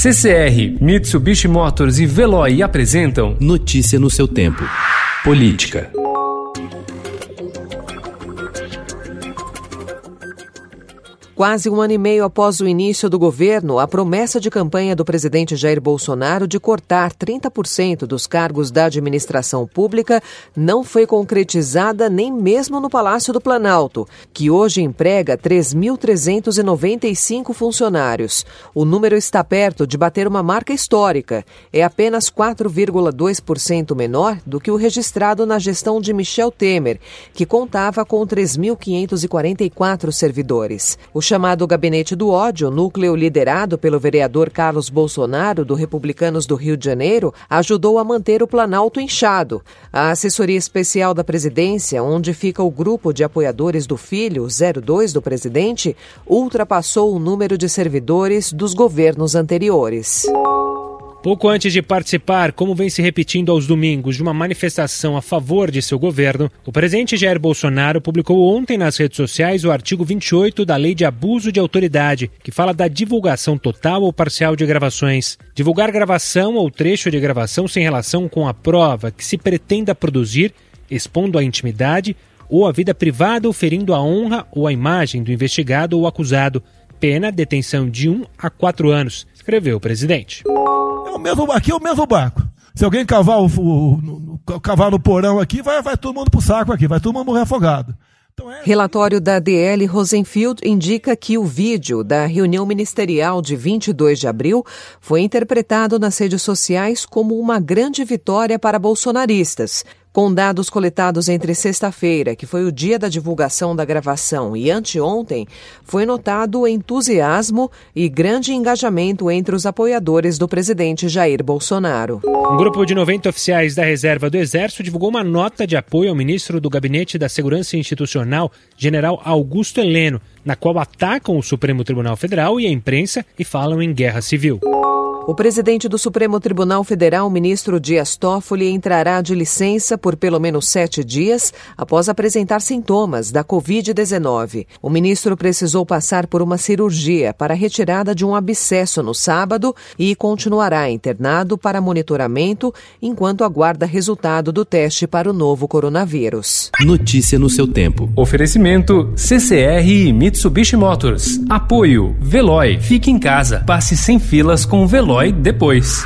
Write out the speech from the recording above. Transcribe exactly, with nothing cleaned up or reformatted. C C R, Mitsubishi Motors e Veloe apresentam Notícia no seu tempo. Política. Quase um ano e meio após o início do governo, a promessa de campanha do presidente Jair Bolsonaro de cortar trinta por cento dos cargos da administração pública não foi concretizada nem mesmo no Palácio do Planalto, que hoje emprega três mil trezentos e noventa e cinco funcionários. O número está perto de bater uma marca histórica. É apenas quatro vírgula dois por cento menor do que o registrado na gestão de Michel Temer, que contava com três mil quinhentos e quarenta e quatro servidores. O O chamado Gabinete do Ódio, núcleo liderado pelo vereador Carlos Bolsonaro, do Republicanos do Rio de Janeiro, ajudou a manter o Planalto inchado. A assessoria especial da presidência, onde fica o grupo de apoiadores do filho, zero dois do presidente, ultrapassou o número de servidores dos governos anteriores. Pouco antes de participar, como vem se repetindo aos domingos, de uma manifestação a favor de seu governo, o presidente Jair Bolsonaro publicou ontem nas redes sociais o artigo vinte e oito da Lei de Abuso de Autoridade, que fala da divulgação total ou parcial de gravações. Divulgar gravação ou trecho de gravação sem relação com a prova que se pretenda produzir, expondo a intimidade ou a vida privada ou ferindo a honra ou a imagem do investigado ou acusado. Pena, detenção de um a quatro anos, escreveu o presidente. É o mesmo, aqui é o mesmo barco. Se alguém cavar, o, o, o, cavar no porão aqui, vai, vai todo mundo pro saco aqui, vai todo mundo morrer afogado. Relatório da D L Rosenfield indica que o vídeo da reunião ministerial de vinte e dois de abril foi interpretado nas redes sociais como uma grande vitória para bolsonaristas. Com dados coletados entre sexta-feira, que foi o dia da divulgação da gravação, e anteontem, foi notado entusiasmo e grande engajamento entre os apoiadores do presidente Jair Bolsonaro. Um grupo de noventa oficiais da Reserva do Exército divulgou uma nota de apoio ao ministro do Gabinete da Segurança Institucional, general Augusto Heleno, na qual atacam o Supremo Tribunal Federal e a imprensa e falam em guerra civil. O presidente do Supremo Tribunal Federal, ministro Dias Toffoli, entrará de licença por pelo menos sete dias após apresentar sintomas da covid dezenove. O ministro precisou passar por uma cirurgia para a retirada de um abscesso no sábado e continuará internado para monitoramento enquanto aguarda resultado do teste para o novo coronavírus. Notícia no seu tempo. Oferecimento C C R e Mitsubishi Motors. Apoio Veloe. Fique em casa. Passe sem filas com Veloe depois.